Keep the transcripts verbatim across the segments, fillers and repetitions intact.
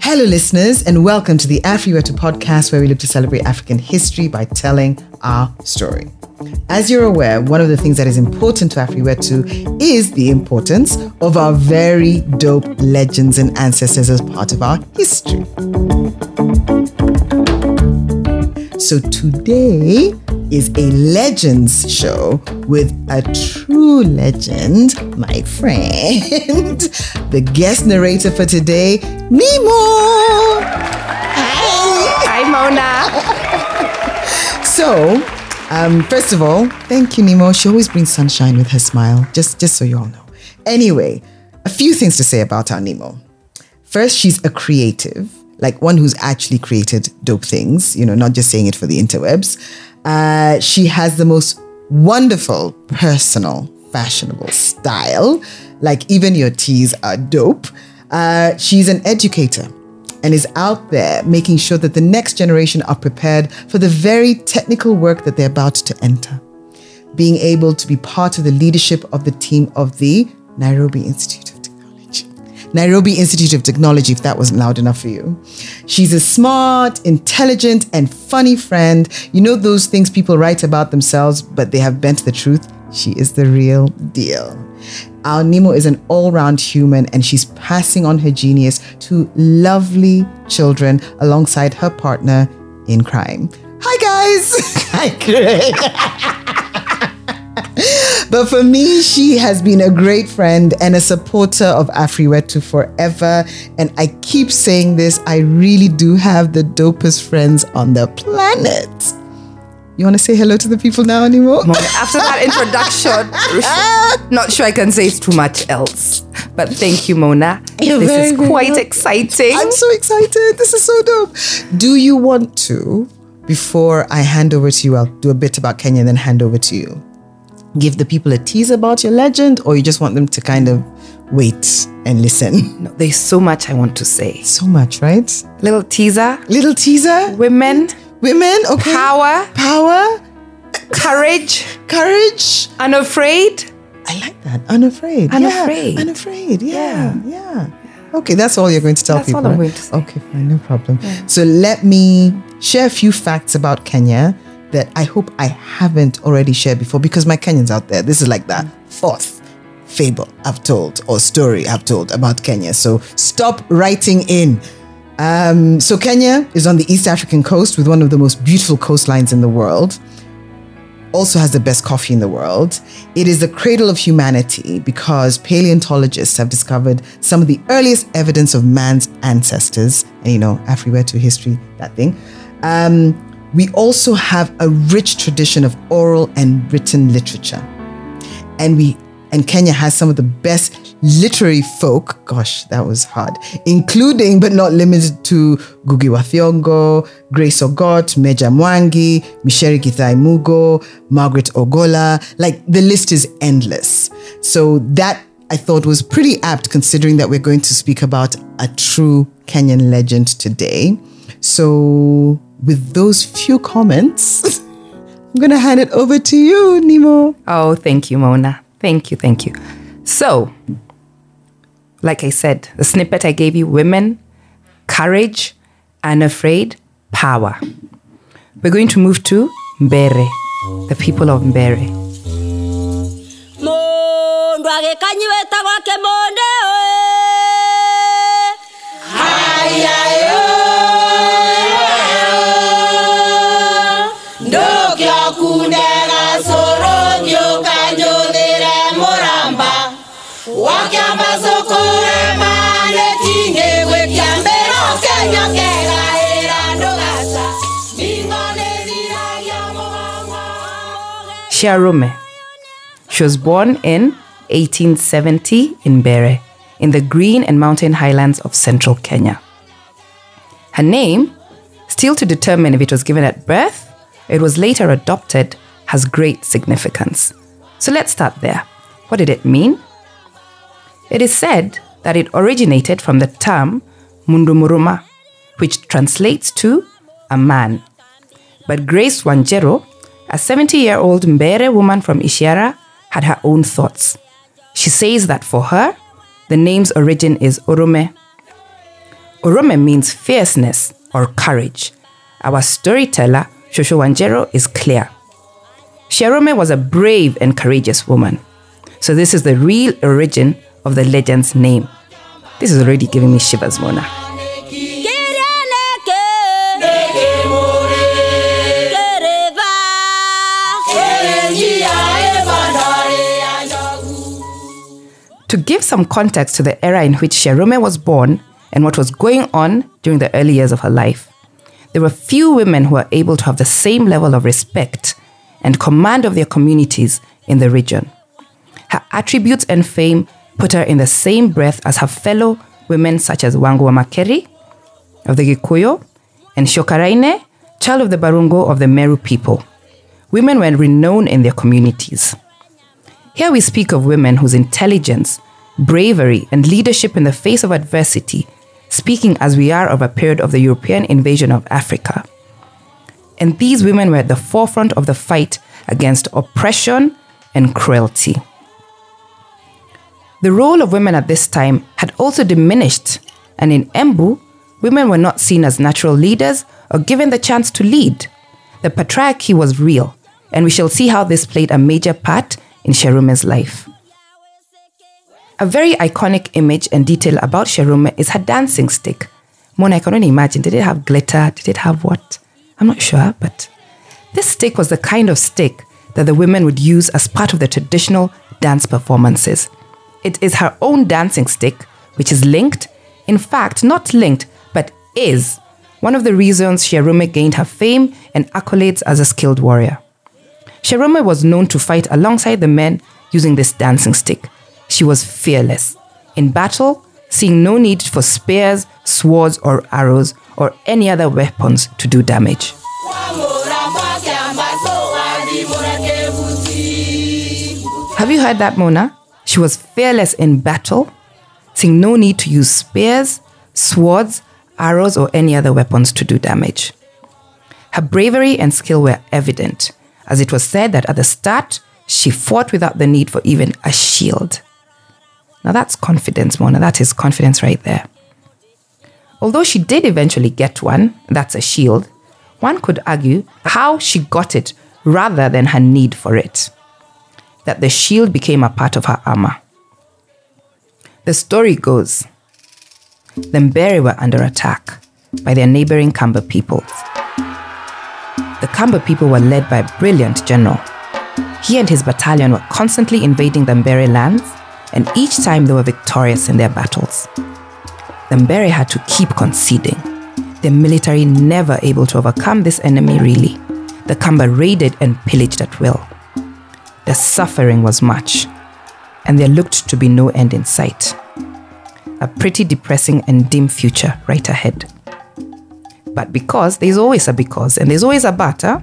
Hello listeners, and welcome to the AfriWetu podcast, where we look to celebrate African history by telling our story. As you're aware, one of the things that is important to AfriWetu is the importance of our very dope legends and ancestors as part of our history. So today is a legends show with a true legend, my friend. The guest narrator for today, Nimu. Hi. Hi, Mona. So, um, first of all, thank you, Nimu. She always brings sunshine with her smile, just, just so you all know. Anyway, a few things to say about our Nimu. First, she's a creative, like one who's actually created dope things, you know, not just saying it for the interwebs. Uh, she has the most wonderful, personal, fashionable style. Like, even your teas are dope. Uh, she's an educator and is out there making sure that the next generation are prepared for the very technical work that they're about to enter. Being able to be part of the leadership of the team of the Nairobi Institute of Technology. Nairobi Institute of Technology, if that wasn't loud enough for you. She's a smart, intelligent, and funny friend. You know those things people write about themselves, but they have bent the truth. She is the real deal. Our Nimu is an all-round human, and she's passing on her genius to lovely children alongside her partner in crime. Hi, guys. Hi, Greg. But for me, she has been a great friend and a supporter of AfriWetu forever. And I keep saying this, I really do have the dopest friends on the planet. You want to say hello to the people now anymore? After that introduction, not sure I can say it's too much else. But thank you, Mona. You're this is quite welcome. Exciting. I'm so excited. This is so dope. Do you want to, before I hand over to you, I'll do a bit about Kenya and then hand over to you, give the people a tease about your legend, or you just want them to kind of wait and listen? No, there's so much I want to say. So much, right? Little teaser. Little teaser. Women. Women, okay. Power. Power. Courage. Courage. Unafraid. I like that. Unafraid. Unafraid. Yeah. Unafraid. Yeah. Yeah. Yeah. Okay, that's all you're going to tell that's people. That's all I'm right? going to say. Okay, fine. No problem. Yeah. So let me share a few facts about Kenya that I hope I haven't already shared before, because my Kenyans out there, this is like that fourth fable I've told or story I've told about Kenya. So stop writing in. Um, so Kenya is on the East African coast with one of the most beautiful coastlines in the world. Also has the best coffee in the world. It is the cradle of humanity because paleontologists have discovered some of the earliest evidence of man's ancestors. And you know, AfriWetu history, that thing. Um, we also have a rich tradition of oral and written literature. And we And Kenya has some of the best literary folk, gosh, that was hard, including but not limited to Gugi wa Thiongo, Grace Ogot, Meja Mwangi, Micere Githae Mugo, Margaret Ogola. Like, the list is endless. So that, I thought, was pretty apt considering that we're going to speak about a true Kenyan legend today. So with those few comments, I'm going to hand it over to you, Nimu. Oh, thank you, Mona. Thank you, thank you. So, like I said, the snippet I gave you, women, courage, unafraid, power. We're going to move to Mbere, the people of Mbere. Cierume. She was born in eighteen seventy in Mbere, in the green and mountain highlands of central Kenya. Her name, still to determine if it was given at birth, it was later adopted, has great significance. So let's start there. What did it mean? It is said that it originated from the term Mundumuruma, which translates to a man. But Grace Wanjero, a seventy-year-old Mbere woman from Ishera, had her own thoughts. She says that for her, the name's origin is Orume. Orome means fierceness or courage. Our storyteller, Shosho Wanjero, is clear. Cierume was a brave and courageous woman. So this is the real origin of the legend's name. This is already giving me shivers, Mona. To give some context to the era in which Cierume was born and what was going on during the early years of her life, there were few women who were able to have the same level of respect and command of their communities in the region. Her attributes and fame put her in the same breath as her fellow women such as Wangu wa Makeri of the Gikuyu and Ciokaraine, child of the Barungo of the Meru people. Women were renowned in their communities. Here we speak of women whose intelligence, bravery, and leadership in the face of adversity, speaking as we are of a period of the European invasion of Africa. And these women were at the forefront of the fight against oppression and cruelty. The role of women at this time had also diminished, and in Embu, women were not seen as natural leaders or given the chance to lead. The patriarchy was real, and we shall see how this played a major part in Cierume's life. A very iconic image and detail about Cierume is her dancing stick. Mona, I can only imagine, did it have glitter? Did it have what? I'm not sure, but this stick was the kind of stick that the women would use as part of their traditional dance performances. It is her own dancing stick, which is linked, in fact, not linked, but is one of the reasons Cierume gained her fame and accolades as a skilled warrior. Cierume was known to fight alongside the men using this dancing stick. She was fearless. In battle, seeing no need for spears, swords, or arrows, or any other weapons to do damage. Have you heard that, Mona? She was fearless in battle, seeing no need to use spears, swords, arrows, or any other weapons to do damage. Her bravery and skill were evident, as it was said that at the start, she fought without the need for even a shield. Now that's confidence, Mona. That is confidence right there. Although she did eventually get one, that's a shield, one could argue how she got it rather than her need for it, that the shield became a part of her armor. The story goes, the Mbere were under attack by their neighboring Kamba peoples. The Kamba people were led by a brilliant general. He and his battalion were constantly invading the Mbere lands, and each time they were victorious in their battles. The Mbere had to keep conceding. Their military never able to overcome this enemy really. The Kamba raided and pillaged at will. The suffering was much, and there looked to be no end in sight. A pretty depressing and dim future right ahead. But because, there's always a because, and there's always a but, huh?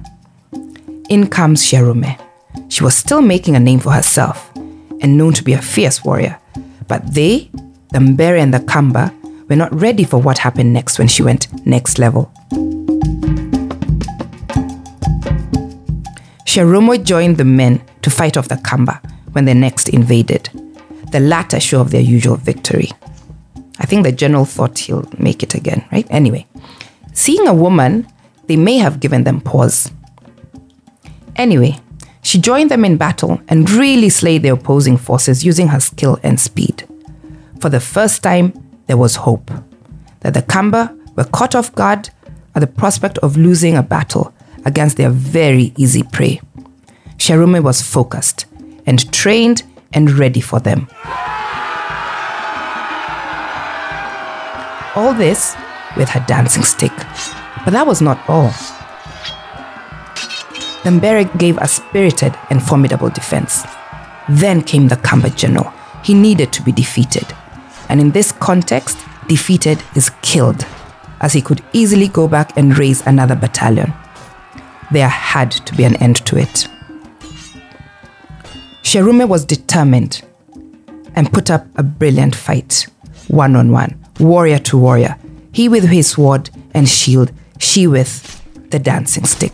In comes Cierume. She was still making a name for herself and known to be a fierce warrior. But they, the Mbere and the Kamba, were not ready for what happened next when she went next level. Cierume joined the men to fight off the Kamba when they next invaded, the latter sure of their usual victory. I think the general thought he'll make it again, right? Anyway. Seeing a woman, they may have given them pause. Anyway, she joined them in battle and really slayed their opposing forces using her skill and speed. For the first time, there was hope that the Kamba were caught off guard at the prospect of losing a battle against their very easy prey. Cierume was focused and trained and ready for them. All this with her dancing stick. But that was not all. The Mbere gave a spirited and formidable defense. Then came the Kamba general. He needed to be defeated. And in this context, defeated is killed, as he could easily go back and raise another battalion. There had to be an end to it. Cierume was determined and put up a brilliant fight, one-on-one, warrior to warrior, he with his sword and shield, she with the dancing stick.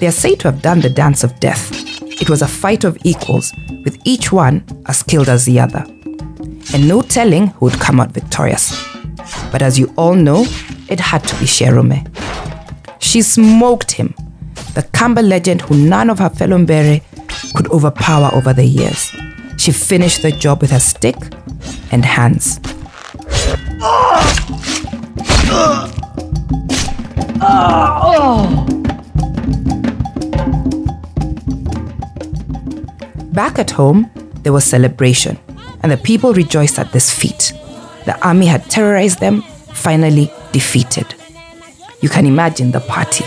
They are said to have done the dance of death. It was a fight of equals, with each one as skilled as the other. And no telling who would come out victorious. But as you all know, it had to be Cierume. She smoked him, the Kamba legend who none of her fellow Mbere could overpower over the years. She finished the job with her stick and hands. Back at home, there was celebration, and the people rejoiced at this feat. The army had terrorized them, finally defeated. You can imagine the party.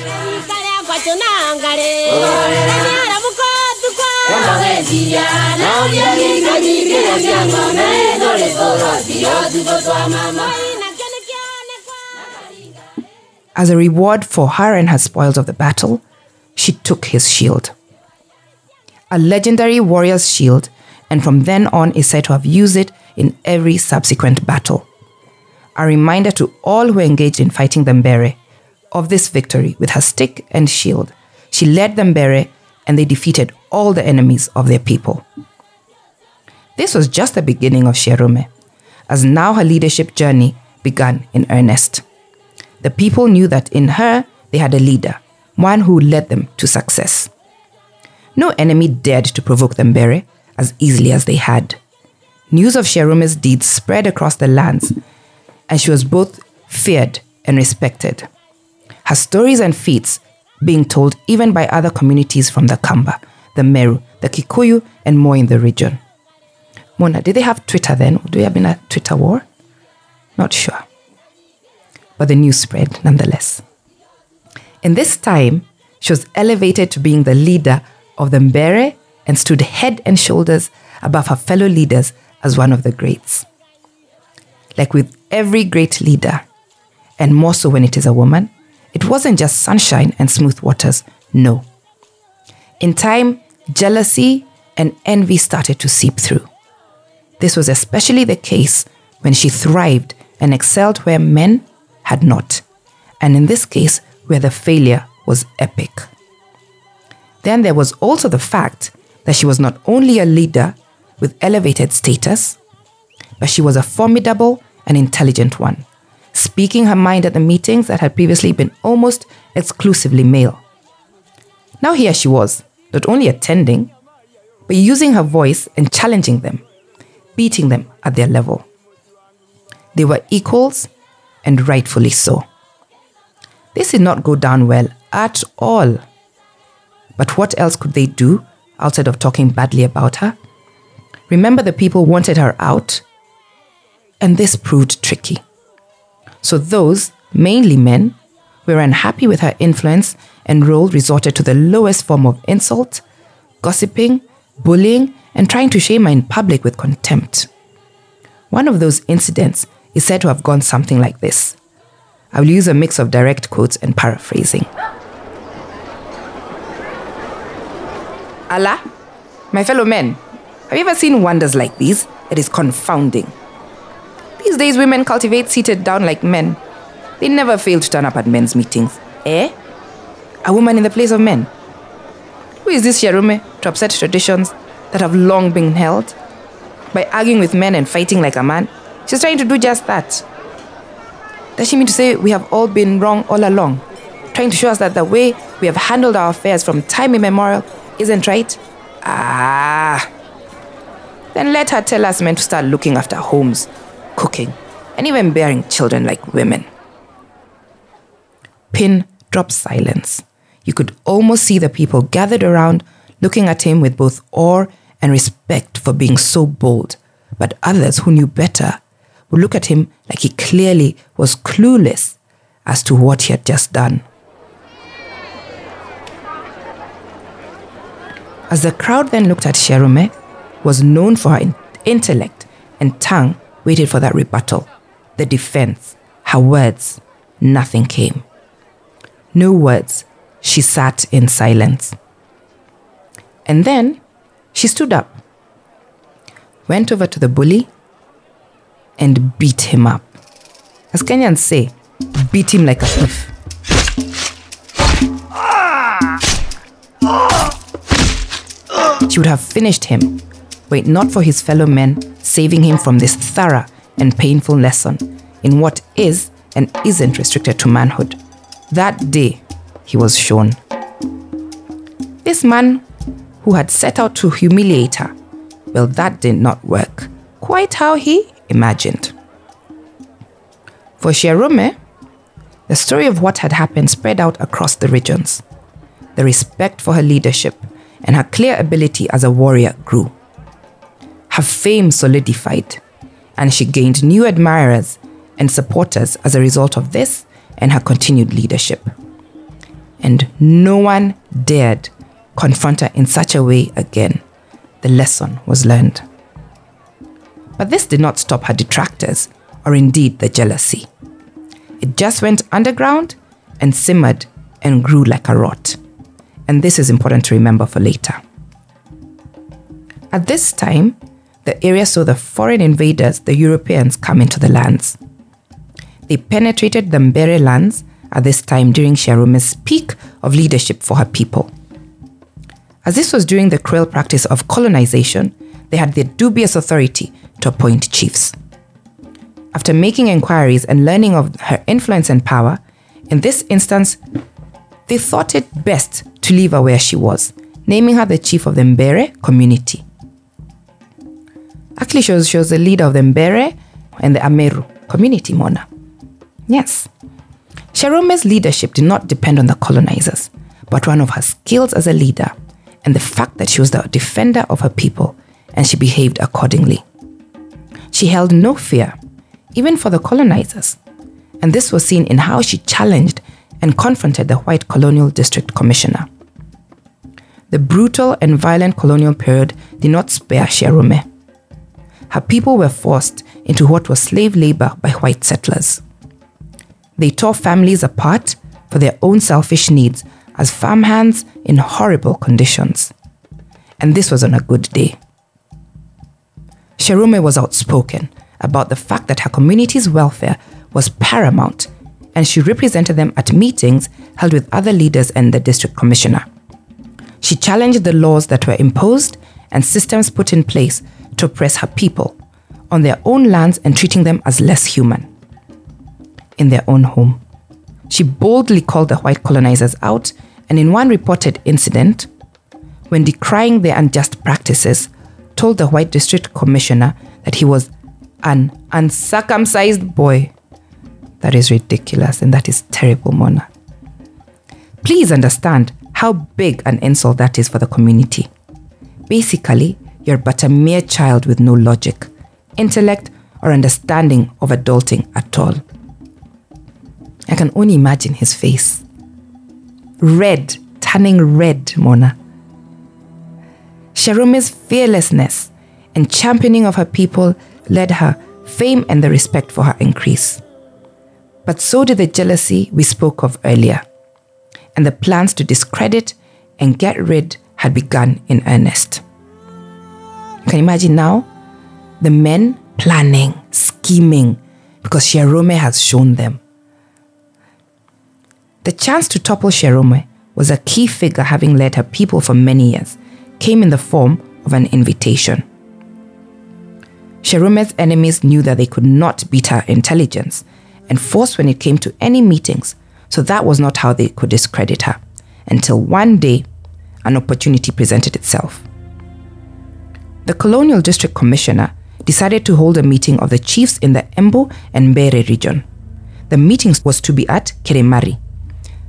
As a reward for her and her spoils of the battle, she took his shield. A legendary warrior's shield, and from then on is said to have used it in every subsequent battle. A reminder to all who engaged in fighting the Mbere of this victory with her stick and shield. She led the Mbere and they defeated all the enemies of their people. This was just the beginning of Cierume, as now her leadership journey began in earnest. The people knew that in her, they had a leader, one who led them to success. No enemy dared to provoke the Mbere as easily as they had. News of Cierume's deeds spread across the lands, and she was both feared and respected. Her stories and feats being told even by other communities from the Kamba, the Meru, the Gikuyu, and more in the region. Mona, did they have Twitter then? Would we have been a Twitter war? Not sure. But the news spread nonetheless. In this time, she was elevated to being the leader of the Mbere and stood head and shoulders above her fellow leaders as one of the greats. Like with every great leader, and more so when it is a woman, it wasn't just sunshine and smooth waters, no. In time, jealousy and envy started to seep through. This was especially the case when she thrived and excelled where men had not, and in this case, where the failure was epic. Then there was also the fact that she was not only a leader with elevated status, but she was a formidable and intelligent one, speaking her mind at the meetings that had previously been almost exclusively male. Now here she was, not only attending, but using her voice and challenging them, beating them at their level. They were equals, and rightfully so. This did not go down well at all. But what else could they do outside of talking badly about her? Remember, the people wanted her out, and this proved tricky. So those, mainly men, were unhappy with her influence and role, resorted to the lowest form of insult, gossiping, bullying, and trying to shame her in public with contempt. One of those incidents is said to have gone something like this. I will use a mix of direct quotes and paraphrasing. Allah, my fellow men, have you ever seen wonders like these? It is confounding. These days, women cultivate seated down like men. They never fail to turn up at men's meetings. Eh? A woman in the place of men. Who is this Cierume to upset traditions that have long been held? By arguing with men and fighting like a man, she's trying to do just that. Does she mean to say we have all been wrong all along? Trying to show us that the way we have handled our affairs from time immemorial isn't right? Ah. Then let her tell us men to start looking after homes, cooking, and even bearing children like women. Pin drop silence. You could almost see the people gathered around looking at him with both awe and respect for being so bold, but others who knew better would look at him like he clearly was clueless as to what he had just done. As the crowd then looked at Cierume, was known for her in- intellect and tongue, waited for that rebuttal, the defense, her words. Nothing came. No words. She sat in silence. And then she stood up, went over to the bully, and beat him up. As Kenyans say, beat him like a thief. she would have finished him, were it not for his fellow men saving him from this thorough and painful lesson in what is and isn't restricted to manhood. That day, he was shown. This man, who had set out to humiliate her, well, that did not work quite how he imagined. For Cierume, the story of what had happened spread out across the regions. The respect for her leadership and her clear ability as a warrior grew. Her fame solidified, and she gained new admirers and supporters as a result of this and her continued leadership. And no one dared confront her in such a way again. The lesson was learned. But this did not stop her detractors, or indeed the jealousy. It just went underground and simmered and grew like a rot. And this is important to remember for later. At this time, the area saw the foreign invaders, the Europeans, come into the lands. They penetrated the Mbere lands at this time during Cierume's peak of leadership for her people. As this was during the cruel practice of colonization, they had the dubious authority to appoint chiefs. After making inquiries and learning of her influence and power, in this instance, they thought it best to leave her where she was, naming her the chief of the Mbere community. Actually, she was, she was the leader of the Mbere and the Ameru community, Mona. Yes. Cierume's leadership did not depend on the colonizers, but ran of her skills as a leader and the fact that she was the defender of her people, and she behaved accordingly. She held no fear, even for the colonizers, and this was seen in how she challenged and confronted the white colonial district commissioner. The brutal and violent colonial period did not spare Cierume. Her people were forced into what was slave labor by white settlers. They tore families apart for their own selfish needs as farmhands in horrible conditions. And this was on a good day. Cierume was outspoken about the fact that her community's welfare was paramount, and she represented them at meetings held with other leaders and the district commissioner. She challenged the laws that were imposed and systems put in place to oppress her people on their own lands and treating them as less human in their own home. She boldly called the white colonizers out, and in one reported incident, when decrying their unjust practices, told the white district commissioner that he was an uncircumcised boy. That is ridiculous, and that is terrible, Mona. Please understand how big an insult that is for the community. Basically, you're but a mere child with no logic, intellect, or understanding of adulting at all. I can only imagine his face. Red, turning red, Mona. Cierume's fearlessness and championing of her people led her fame and the respect for her increase. But so did the jealousy we spoke of earlier, and the plans to discredit and get rid had begun in earnest. You can imagine now the men planning, scheming, because Cierume has shown them. The chance to topple Cierume was a key figure having led her people for many years, came in the form of an invitation. Cierume's enemies knew that they could not beat her intelligence and force when it came to any meetings, so that was not how they could discredit her, until one day an opportunity presented itself. The colonial district commissioner decided to hold a meeting of the chiefs in the Embu and Mbere region. The meeting was to be at Kirimari.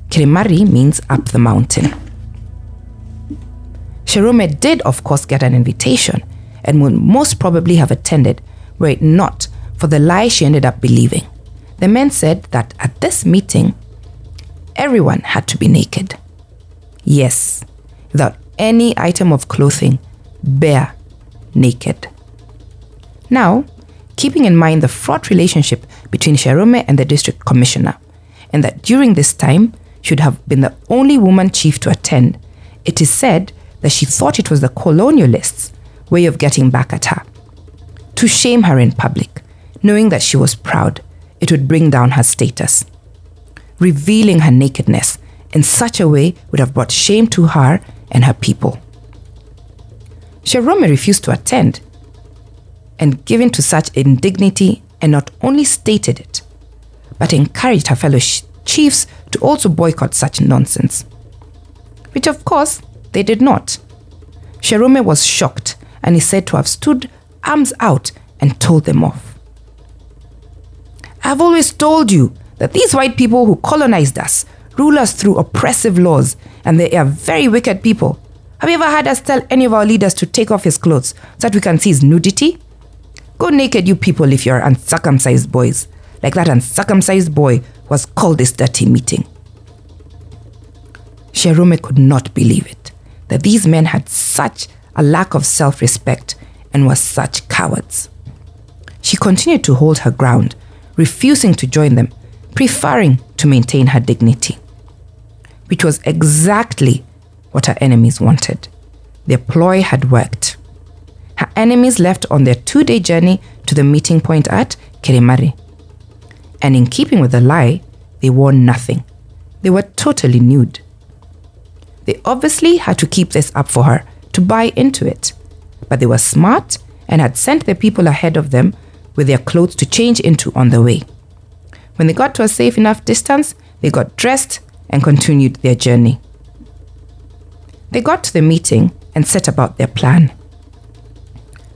Kirimari means up the mountain. Cierume did, of course, get an invitation and would most probably have attended were it not for the lie she ended up believing. The men said that at this meeting, everyone had to be naked. Yes, without any item of clothing, bare, naked. Now, keeping in mind the fraught relationship between Cierume and the district commissioner, and that during this time, she would have been the only woman chief to attend, it is said that she thought it was the colonialists' way of getting back at her. To shame her in public, knowing that she was proud, it would bring down her status. Revealing her nakedness in such a way would have brought shame to her and her people. Cierume refused to attend, and given to such indignity, and not only stated it, but encouraged her fellow sh- chiefs to also boycott such nonsense. Which of course, they did not. Cierume was shocked, and is said to have stood arms out and told them off. "I've always told you that these white people who colonized us rule us through oppressive laws, and they are very wicked people. Have you ever heard us tell any of our leaders to take off his clothes so that we can see his nudity? Go naked, you people, if you're uncircumcised boys, like that uncircumcised boy who has called this dirty meeting." Cierume could not believe it, that these men had such a lack of self-respect and were such cowards. She continued to hold her ground, refusing to join them, preferring to maintain her dignity, which was exactly what her enemies wanted. Their ploy had worked. Her enemies left on their two-day journey to the meeting point at Kirimari. And in keeping with the lie, they wore nothing. They were totally nude. They obviously had to keep this up for her to buy into it, but they were smart and had sent their people ahead of them with their clothes to change into on the way. When they got to a safe enough distance, they got dressed and continued their journey. They got to the meeting and set about their plan.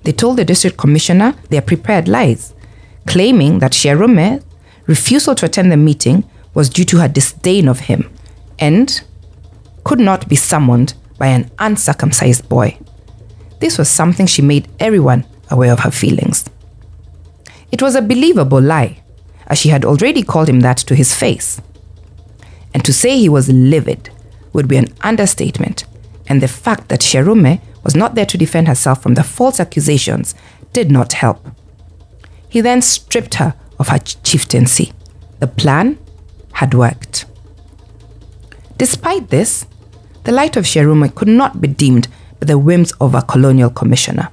They told the district commissioner their prepared lies, claiming that Cierume's refusal to attend the meeting was due to her disdain of him and could not be summoned by an uncircumcised boy. This was something she made everyone aware of her feelings. It was a believable lie, as she had already called him that to his face. And to say he was livid would be an understatement, and the fact that Cierume was not there to defend herself from the false accusations did not help. He then stripped her of her chieftaincy. The plan had worked. Despite this, the light of Cierume could not be dimmed by the whims of a colonial commissioner.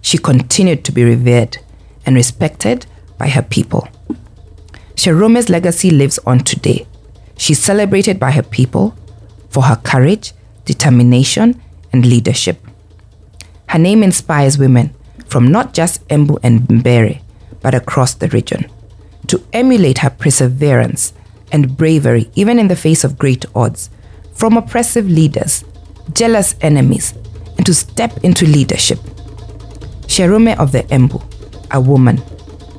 She continued to be revered and respected by her people. Cierume's legacy lives on today. She's celebrated by her people for her courage, determination, and leadership. Her name inspires women from not just Embu and Mbere, but across the region, to emulate her perseverance and bravery even in the face of great odds, from oppressive leaders, jealous enemies, and to step into leadership. Cierume of the Embu, a woman,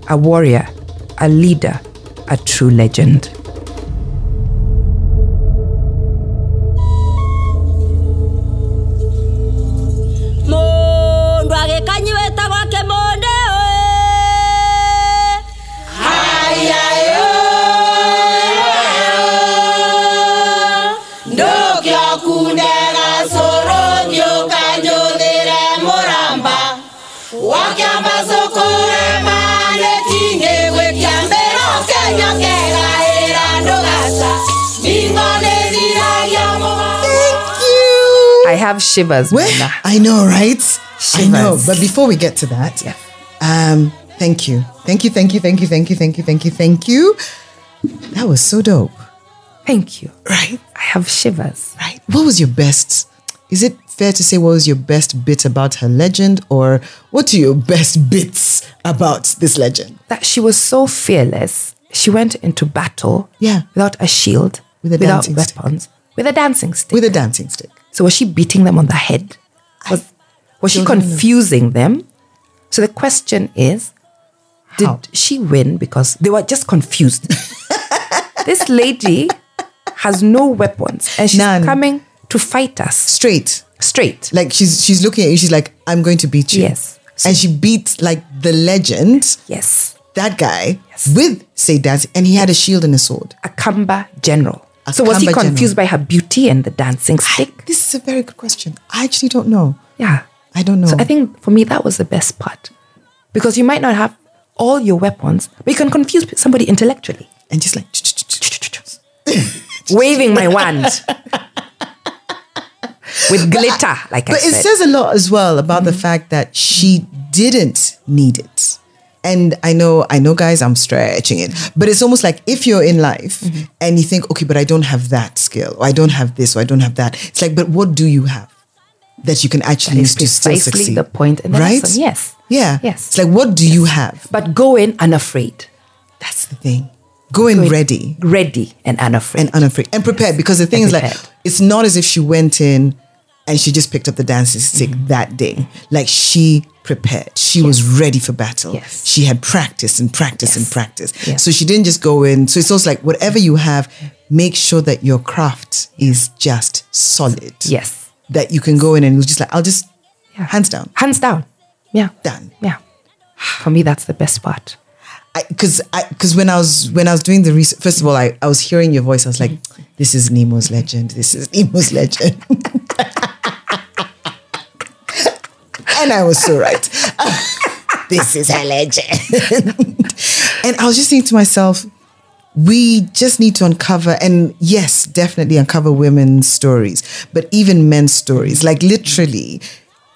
a warrior, a leader, a true legend. I have shivers. Well, I know, right? Shivers. I know. But before we get to that, yeah. um, thank you. Thank you, thank you, thank you, thank you, thank you, thank you, thank you. That was so dope. Thank you. Right? I have shivers. Right. What was your best? Is it fair to say what was your best bit about her legend, or what are your best bits about this legend? That she was so fearless. She went into battle yeah. without a shield, with a without weapons, stick. with a dancing stick. With a dancing stick. So was she beating them on the head? Was, was she confusing know. them? So the question is, did How? she win because they were just confused? This lady has no weapons and she's None. coming to fight us. Straight. Straight. Like she's she's looking at you, she's like, I'm going to beat you. Yes. So, and she beat like the legend. Yes. That guy yes. with say dancing, and he yes. had a shield and a sword. A Kamba general. A so Kamba was he confused general. by her beauty and the dancing stick? I, this is a very good question. I actually don't know. Yeah. I don't know. So I think for me that was the best part. Because you might not have all your weapons, but you can confuse somebody intellectually. And just like waving my wand. With glitter, like I said. But it says a lot as well about the fact that she didn't need it. And I know, I know, guys, I'm stretching it. But it's almost like if you're in life mm-hmm. and you think, okay, but I don't have that skill, or I don't have this, or I don't have that. It's like, but what do you have? that you can actually use to still succeed. That is precisely the point. And right? That's, yes. Yeah. Yes. It's like, what do yes. you have? But go in unafraid. That's the thing. Go in go ready. In ready and unafraid. And unafraid. And prepared. Yes. Because the thing and is prepared. Like, it's not as if she went in and she just picked up the dancing stick mm-hmm. that day. Like, she prepared. She yes. was ready for battle. Yes. She had practiced and practiced yes. and practiced. Yes. So she didn't just go in. So it's also like, whatever you have, make sure that your craft is just solid. Yes. That you can go in and it was just like, I'll just, yeah. hands down. Hands down. Yeah. Done. Yeah. For me, that's the best part. Because I, because when I was when I was doing the research, first of all, I, I was hearing your voice. I was like, this is Nemo's legend. This is Nemo's legend. And I was so right. This is her legend. And I was just saying to myself, we just need to uncover, and yes, definitely uncover women's stories, but even men's stories. Like literally,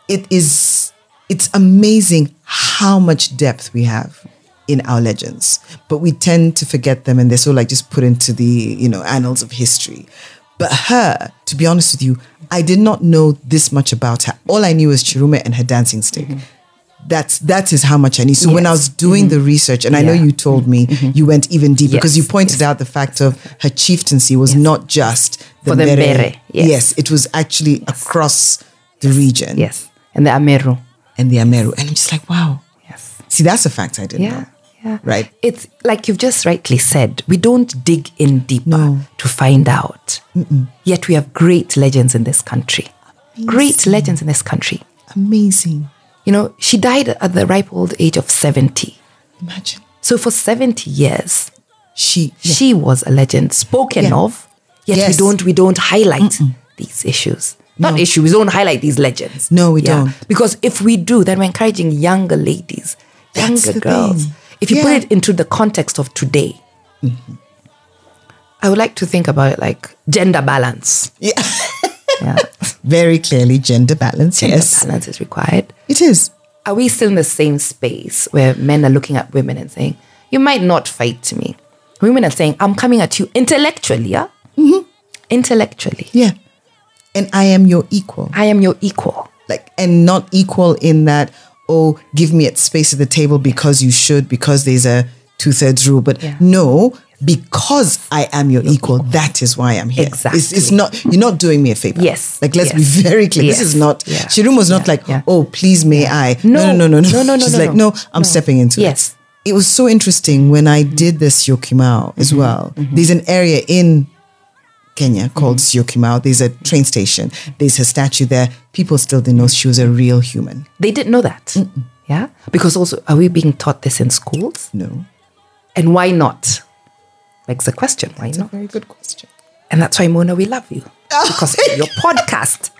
it is, it's amazing how much depth we have in our legends, but we tend to forget them and they're sort of like just put into the, you know, annals of history. But her, to be honest with you, I did not know this much about her. All I knew was Cierume and her dancing stick. Mm-hmm. That's, that is how much I knew. So yes. when I was doing mm-hmm. the research, and yeah. I know you told me mm-hmm. you went even deeper yes. because you pointed yes. out the fact of her chieftaincy was yes. not just the, for the Mbere. Mbere. Yes. yes, it was actually yes. across the region. Yes, and the Ameru. And the Ameru. And I'm just like, wow. Yes. See, that's a fact I didn't yeah. know. Yeah. Right. It's like you've just rightly said, we don't dig in deeper no. to find out. Mm-mm. Yet we have great legends in this country. Amazing. Great legends in this country. Amazing. You know, she died at the ripe old age of seventy. Imagine. So for seventy years, she yeah. she was a legend spoken yeah. of, yet yes. we don't we don't highlight Mm-mm. these issues. Not no. issues, we don't highlight these legends. No, we yeah. don't. Because if we do, then we're encouraging younger ladies, That's younger girls. Thing. If you yeah. put it into the context of today, mm-hmm. I would like to think about it like gender balance. Yeah. yeah. Very clearly, gender balance, gender yes. Gender balance is required. It is. Are we still in the same space where men are looking at women and saying, you might not fight me? Women are saying, I'm coming at you intellectually, yeah? Mm-hmm. Intellectually. Yeah. And I am your equal. I am your equal. Like, and not equal in that, oh, give me at space at the table because you should, because there's a two-thirds rule. But yeah. no, because I am your equal, that is why I'm here. Exactly. It's, it's not, you're not doing me a favor. Yes. Like, let's yes. be very clear. Yes. This is not, yeah. Cierume was not yeah. like, yeah. oh, please may yeah. I. No, no, no, no, no. no, no, no She's no, no, like, no, no I'm no. stepping into yes. it. It was so interesting when I did the Syokimau as mm-hmm. well. Mm-hmm. There's an area in Kenya called mm-hmm. Ciokaraine. There's a train station. There's her statue there. People still didn't know she was a real human. They didn't know that. Mm-mm. Yeah. Because also, are we being taught this in schools? No. And why not? Begs the question. Why that's not? That's a very good question. And that's why, Mona, we love you. Oh. Because your podcast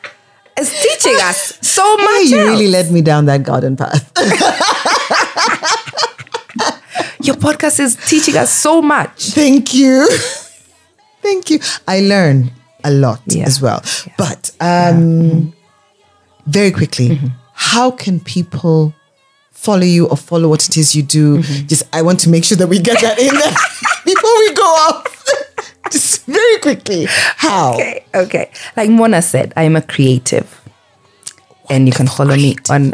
is teaching us so much. Hey, you else. Really led me down that garden path. Your podcast is teaching us so much. Thank you. Thank you. I learn a lot yeah. as well. Yeah. But um, yeah. mm-hmm. very quickly, mm-hmm. how can people follow you or follow what it is you do? Mm-hmm. Just, I want to make sure that we get that in there before we go off. Just very quickly. How? Okay. Okay. Like Mona said, I'm a creative. Wonderful. And you can follow creative. me on...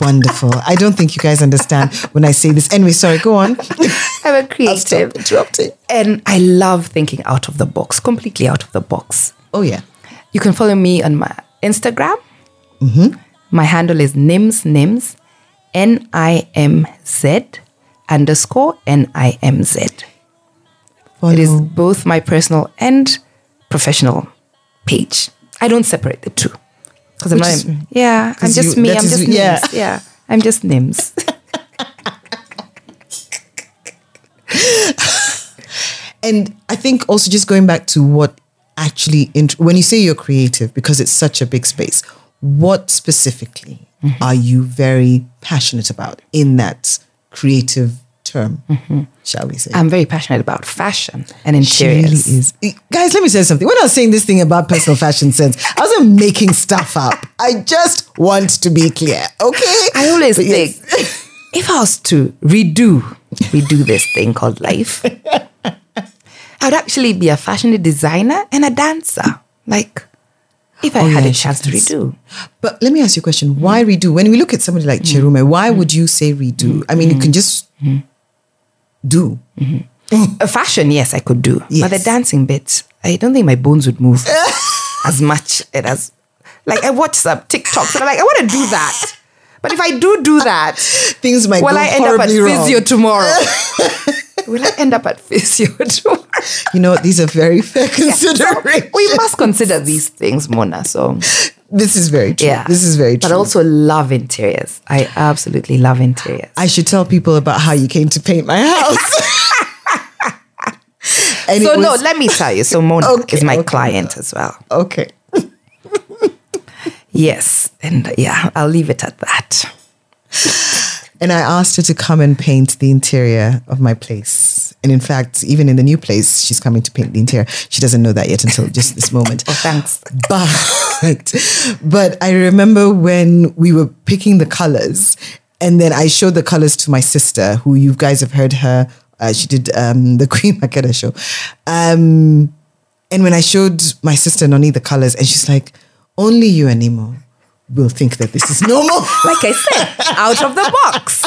Wonderful. I don't think you guys understand when I say this. Anyway, sorry, go on. I'm a creative. I'll stop interrupting. And I love thinking out of the box, completely out of the box. Oh, yeah. You can follow me on my Instagram. Mm-hmm. My handle is Nims Nims, N I M Z underscore N I M Z. Follow. It is both my personal and professional page. I don't separate the two. Because I'm not, is, yeah, I'm just you, me. I'm just is, Nims. Yeah. yeah, I'm just Nims. And I think also just going back to what actually, int- when you say you're creative, because it's such a big space, what specifically mm-hmm. are you very passionate about in that creative term, mm-hmm. shall we say? I'm very passionate about fashion and interiors. She really is. It, guys, let me say something. When I was saying this thing about personal fashion sense, I wasn't making stuff up. I just want to be clear, okay? I always but think, yes. if I was to redo, redo this thing called life, I'd actually be a fashion designer and a dancer. Like, If I oh, had yeah, a chance to redo. But let me ask you a question. Why redo? When we look at somebody like mm-hmm. Cierume, why mm-hmm. would you say redo? I mean, mm-hmm. you can just mm-hmm. do. Mm-hmm. Fashion, yes, I could do. Yes. But the dancing bit, I don't think my bones would move as much as... Like, I watch some TikToks and I'm like, I want to do that. But if I do do that... Things might well, go horribly wrong. Will I end up at physio tomorrow? Will I end up at physio tomorrow? You know, these are very fair considerations. Yeah, so we must consider these things, Mona. So this is very true. Yeah. This is very true. But also love interiors. I absolutely love interiors. I should tell people about how you came to paint my house. so was... no, let me tell you. So Mona okay, is my okay. client as well. Okay. Yes. And yeah, I'll leave it at that. And I asked her to come and paint the interior of my place. And in fact, even in the new place, she's coming to paint the interior. She doesn't know that yet until just this moment. Oh, thanks. But, but I remember when we were picking the colors, and then I showed the colors to my sister, who you guys have heard her. Uh, she did um, the Queen Makeda show. Um, and when I showed my sister Noni the colors, and she's like, only you and Nimu will think that this is normal. Like I said, out of the box.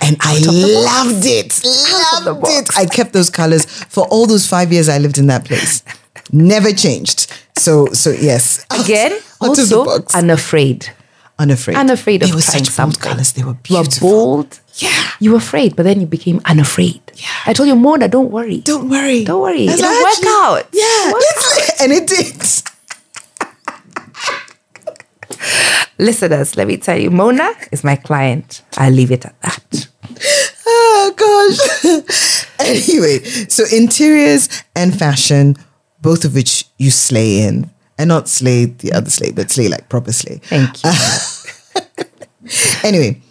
And I loved it. Loved it. I kept those colors for all those five years I lived in that place. Never changed. So, so yes. Again, out, also out of the box. unafraid. Unafraid. Unafraid of trying something. They were such bold colors. They were beautiful. You were bold. Yeah. You were afraid, but then you became unafraid. Yeah. I told you, Mona, don't worry. Don't worry. Don't worry. It'll work out. Yeah. Work out. And it did. Listeners, let me tell you, Mona is my client. I'll leave it at that. Oh, gosh. Anyway, so interiors and fashion, both of which you slay in. And not slay the other slay, but slay like proper slay. Thank you. Uh, anyway,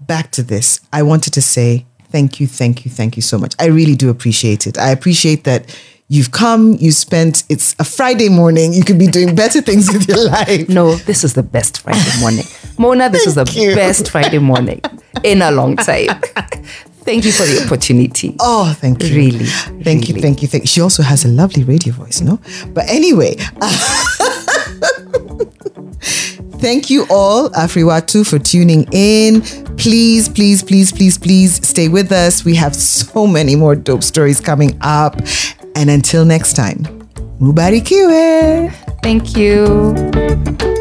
back to this. I wanted to say thank you, thank you, thank you so much. I really do appreciate it. I appreciate that you've come, you spent, it's a Friday morning. You could be doing better things with your life. No, this is the best Friday morning. Mona, this is the you. best Friday morning in a long time. Thank you for the opportunity. Oh, thank you. Really. Thank really. you, thank you, thank you. She also has a lovely radio voice, no? But anyway. Uh, Thank you all, AfriWetu, for tuning in. Please, please, please, please, please stay with us. We have so many more dope stories coming up. And until next time, mubarikiwe. Thank you.